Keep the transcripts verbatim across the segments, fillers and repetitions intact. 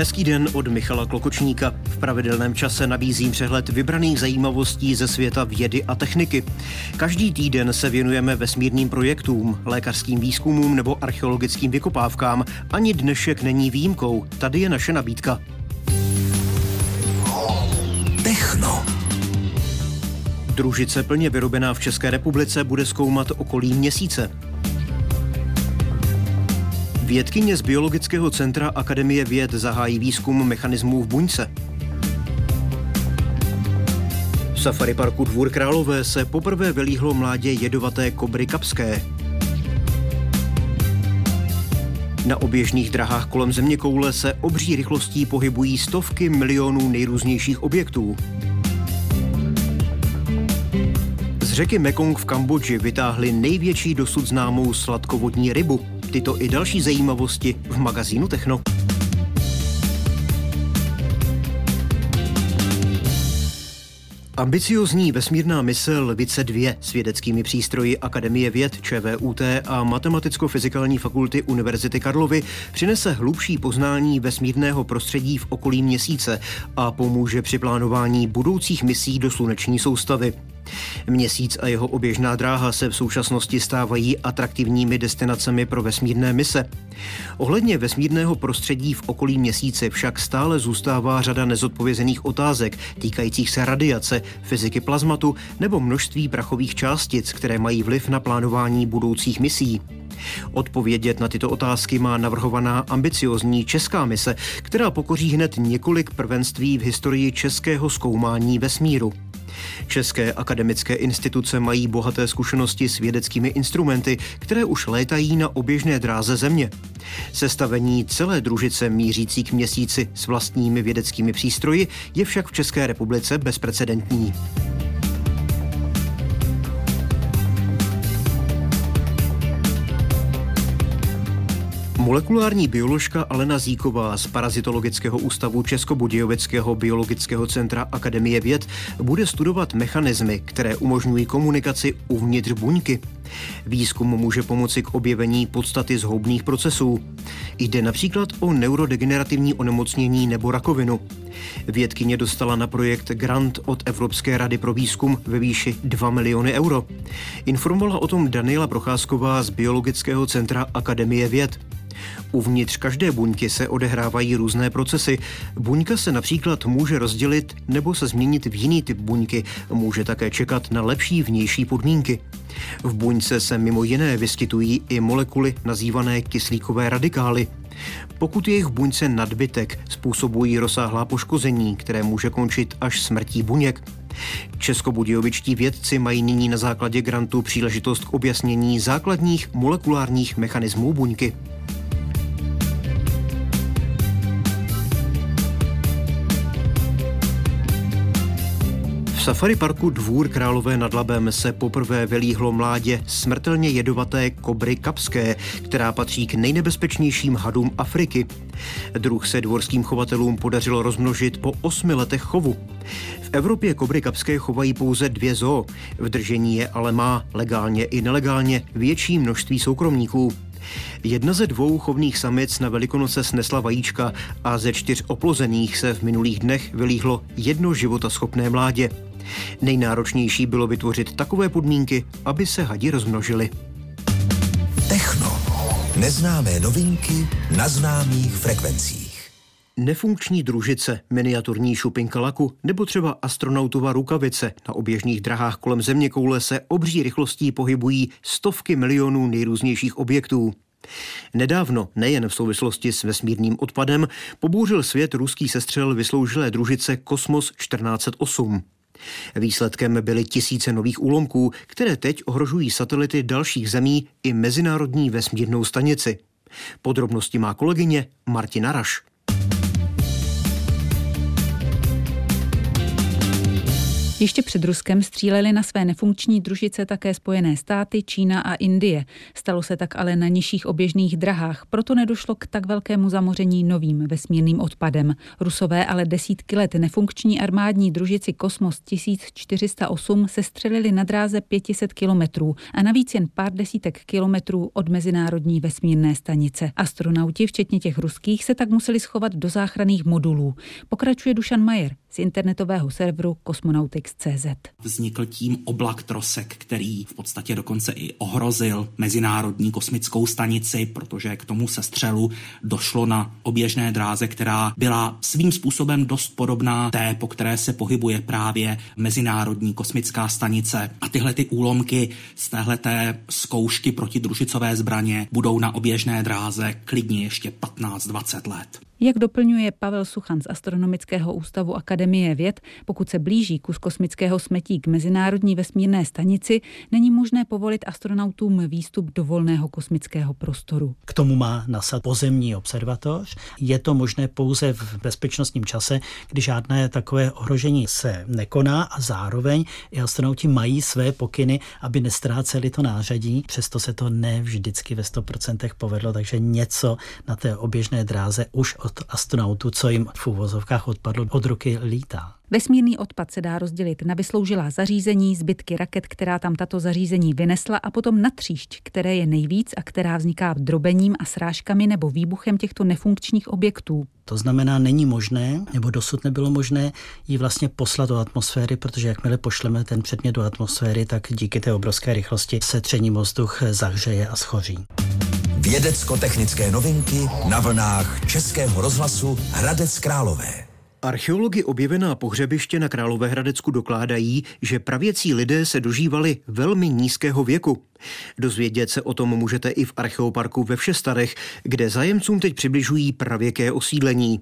Hezký den od Michala Klokočníka. V pravidelném čase nabízím přehled vybraných zajímavostí ze světa vědy a techniky. Každý týden se věnujeme vesmírným projektům, lékařským výzkumům nebo archeologickým vykopávkám. Ani dnešek není výjimkou. Tady je naše nabídka. Techno. Družice plně vyrobená v České republice bude zkoumat okolí Měsíce. Vědkyně z Biologického centra Akademie věd zahájí výzkum mechanismů v buňce. V safari parku Dvůr Králové se poprvé vylíhlo mládě jedovaté kobry kapské. Na oběžných drahách kolem zeměkoule se obří rychlostí pohybují stovky milionů nejrůznějších objektů. Z řeky Mekong v Kambodži vytáhli největší dosud známou sladkovodní rybu. Tyto i další zajímavosti v magazínu Techno. Ambiciozní vesmírná mise V I C E dva s vědeckými přístroji Akademie věd ČVUT a Matematicko-fyzikální fakulty Univerzity Karlovy přinese hlubší poznání vesmírného prostředí v okolí Měsíce a pomůže při plánování budoucích misí do sluneční soustavy. Měsíc a jeho oběžná dráha se v současnosti stávají atraktivními destinacemi pro vesmírné mise. Ohledně vesmírného prostředí v okolí Měsíce však stále zůstává řada nezodpovězených otázek týkajících se radiace, fyziky plazmatu nebo množství prachových částic, které mají vliv na plánování budoucích misí. Odpovědět na tyto otázky má navrhovaná ambiciozní česká mise, která pokoří hned několik prvenství v historii českého zkoumání vesmíru. České akademické instituce mají bohaté zkušenosti s vědeckými instrumenty, které už létají na oběžné dráze Země. Sestavení celé družice mířící k Měsíci s vlastními vědeckými přístroji je však v České republice bezprecedentní. Molekulární bioložka Alena Zíková z Parazitologického ústavu Českobudějovického biologického centra Akademie věd bude studovat mechanismy, které umožňují komunikaci uvnitř buňky. Výzkum může pomoci k objevení podstaty zhoubných procesů. Jde například o neurodegenerativní onemocnění nebo rakovinu. Vědkyně dostala na projekt grant od Evropské rady pro výzkum ve výši dva miliony euro. Informovala o tom Daniela Procházková z Biologického centra Akademie věd. Uvnitř každé buňky se odehrávají různé procesy. Buňka se například může rozdělit nebo se změnit v jiný typ buňky. Může také čekat na lepší vnější podmínky. V buňce se mimo jiné vyskytují i molekuly nazývané kyslíkové radikály. Pokud je jich v buňce nadbytek, způsobují rozsáhlá poškození, které může končit až smrtí buněk. Českobudějovičtí vědci mají nyní na základě grantu příležitost k objasnění základních molekulárních mechanismů buňky. V safari parku Dvůr Králové nad Labem se poprvé vylíhlo mládě smrtelně jedovaté kobry kapské, která patří k nejnebezpečnějším hadům Afriky. Druh se dvorským chovatelům podařilo rozmnožit po osmi letech chovu. V Evropě kobry kapské chovají pouze dvě zoo. V držení je ale má, legálně i nelegálně, větší množství soukromníků. Jedna ze dvou chovných samic na Velikonoce snesla vajíčka a ze čtyř oplozených se v minulých dnech vylíhlo jedno životaschopné mládě. Nejnáročnější bylo vytvořit takové podmínky, aby se hadi rozmnožili. Techno. Neznámé novinky na známých frekvencích. Nefunkční družice, miniaturní šupinka laku nebo třeba astronautova rukavice na oběžných drahách kolem zeměkoule se obří rychlostí pohybují stovky milionů nejrůznějších objektů. Nedávno, nejen v souvislosti s vesmírným odpadem, pobouřil svět ruský sestřel vysloužilé družice Kosmos čtrnáct set osm. Výsledkem byly tisíce nových úlomků, které teď ohrožují satelity dalších zemí i mezinárodní vesmírnou stanici. Podrobnosti má kolegyně Martina Raš. Ještě před Ruskem stříleli na své nefunkční družice také Spojené státy, Čína a Indie. Stalo se tak ale na nižších oběžných drahách, proto nedošlo k tak velkému zamoření novým vesmírným odpadem. Rusové ale desítky let nefunkční armádní družici Kosmos tisíc čtyři sta osm sestřelili na dráze pět set kilometrů a navíc jen pár desítek kilometrů od mezinárodní vesmírné stanice. Astronauti, včetně těch ruských, se tak museli schovat do záchranných modulů. Pokračuje Dušan Majer z internetového serveru Cosmonautics tečka cé zet. Vznikl tím oblak trosek, který v podstatě dokonce i ohrozil mezinárodní kosmickou stanici, protože k tomu sestřelu došlo na oběžné dráze, která byla svým způsobem dost podobná té, po které se pohybuje právě mezinárodní kosmická stanice. A tyhle ty úlomky z téhleté zkoušky protidružicové zbraně budou na oběžné dráze klidně ještě patnáct dvacet let. Jak doplňuje Pavel Suchan z Astronomického ústavu Akademie věd, pokud se blíží kus kosmického smetí k mezinárodní vesmírné stanici, není možné povolit astronautům výstup do volného kosmického prostoru. K tomu má NASA pozemní observatoř. Je to možné pouze v bezpečnostním čase, kdy žádné takové ohrožení se nekoná a zároveň i astronauti mají své pokyny, aby nestráceli to nářadí. Přesto se to ne vždycky ve sto procent povedlo, takže něco na té oběžné dráze už od astronautů, co jim v uvozovkách odpadlo, od ruky lítá. Vesmírný odpad se dá rozdělit na vysloužilá zařízení, zbytky raket, která tam tato zařízení vynesla, a potom na tříšť, které je nejvíc a která vzniká drobením a srážkami nebo výbuchem těchto nefunkčních objektů. To znamená, není možné, nebo dosud nebylo možné ji vlastně poslat do atmosféry, protože jakmile pošleme ten předmět do atmosféry, tak díky té obrovské rychlosti se třením vzduch zahřeje a schoří. Vědecko-technické novinky na vlnách Českého rozhlasu Hradec Králové. Archeologi objevená pohřebiště na Královéhradecku dokládají, že pravěcí lidé se dožívali velmi nízkého věku. Dozvědět se o tom můžete i v Archeoparku ve Všestarech, kde zájemcům teď přibližují pravěké osídlení.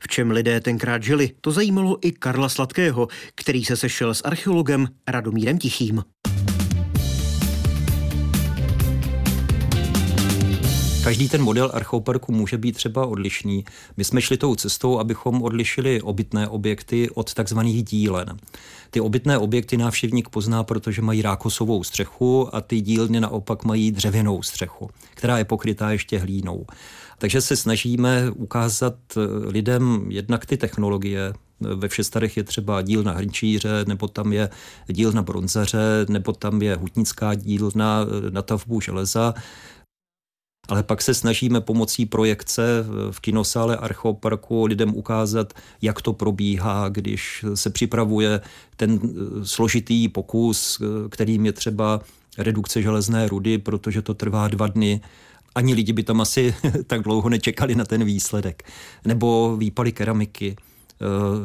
V čem lidé tenkrát žili, to zajímalo i Karla Sladkého, který se sešel s archeologem Radomírem Tichým. Každý ten model archeoparku může být třeba odlišný. My jsme šli tou cestou, abychom odlišili obytné objekty od takzvaných dílen. Ty obytné objekty návštěvník pozná, protože mají rákosovou střechu, a ty dílny naopak mají dřevěnou střechu, která je pokrytá ještě hlínou. Takže se snažíme ukázat lidem jednak ty technologie. Ve Všestarech je třeba dílna hrnčíře, nebo tam je dílna bronzaře, nebo tam je hutnická dílna na tavbu železa. Ale pak se snažíme pomocí projekce v kinosále Archeoparku lidem ukázat, jak to probíhá, když se připravuje ten složitý pokus, kterým je třeba redukce železné rudy, protože to trvá dva dny. Ani lidi by tam asi tak dlouho nečekali na ten výsledek. Nebo výpaly keramiky,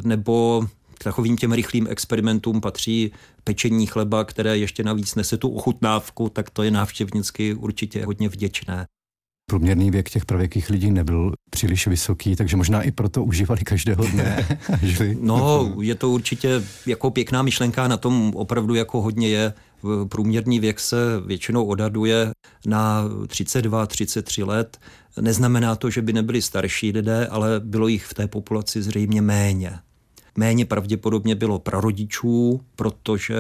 nebo k takovým těm rychlým experimentům patří pečení chleba, které ještě navíc nese tu ochutnávku, tak to je návštěvnicky určitě hodně vděčné. Průměrný věk těch pravěkých lidí nebyl příliš vysoký, takže možná i proto užívali každého dne. No, je to určitě jako pěkná myšlenka, na tom opravdu jako hodně je. Průměrný věk se většinou odhaduje na třicet dva, třicet tři let. Neznamená to, že by nebyli starší lidé, ale bylo jich v té populaci zřejmě méně. Méně pravděpodobně bylo prarodičů, protože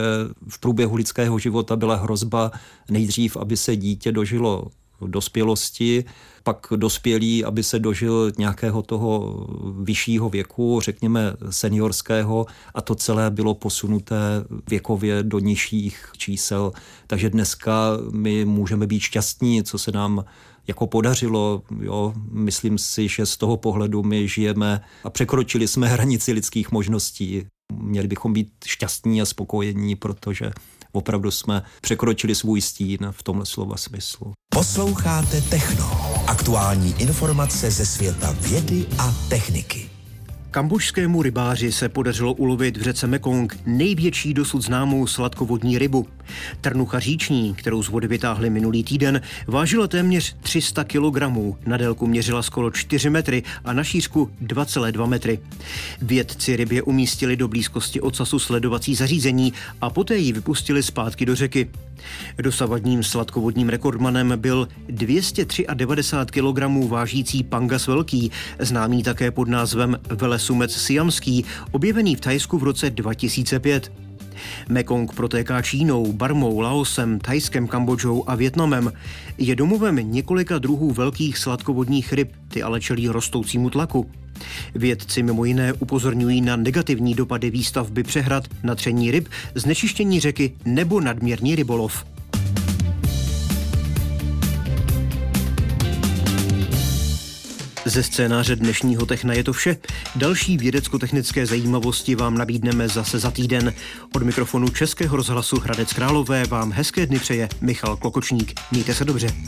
v průběhu lidského života byla hrozba nejdřív, aby se dítě dožilo dospělosti, pak dospělí, aby se dožil nějakého toho vyššího věku, řekněme seniorského, a to celé bylo posunuté věkově do nižších čísel. Takže dneska my můžeme být šťastní, co se nám jako podařilo. Jo? Myslím si, že z toho pohledu my žijeme a překročili jsme hranici lidských možností. Měli bychom být šťastní a spokojení, protože opravdu jsme překročili svůj stín v tomhle slova smyslu. Posloucháte Techno. Aktuální informace ze světa vědy a techniky. Kambodžskému rybáři se podařilo ulovit v řece Mekong největší dosud známou sladkovodní rybu. Trnucha říční, kterou z vody vytáhli minulý týden, vážila téměř tři sta kilogramů, na délku měřila skoro čtyři metry a na šířku dva celé dva metry. Vědci rybě umístili do blízkosti ocasu sledovací zařízení a poté ji vypustili zpátky do řeky. Dosavadním sladkovodním rekordmanem byl dvě stě devadesát tři kilogramů vážící pangas velký, známý také pod názvem velesumec siamský, objevený v Thajsku v roce dva tisíce pět. Mekong protéká Čínou, Barmou, Laosem, Thajskem, Kambodžou a Vietnamem. Je domovem několika druhů velkých sladkovodních ryb, ty ale čelí rostoucímu tlaku. Vědci mimo jiné upozorňují na negativní dopady výstavby přehrad, natření ryb, znečištění řeky nebo nadměrný rybolov. Ze scénáře dnešního Techna je to vše. Další vědecko-technické zajímavosti vám nabídneme zase za týden. Od mikrofonu Českého rozhlasu Hradec Králové vám hezké dny přeje Michal Klokočník. Mějte se dobře.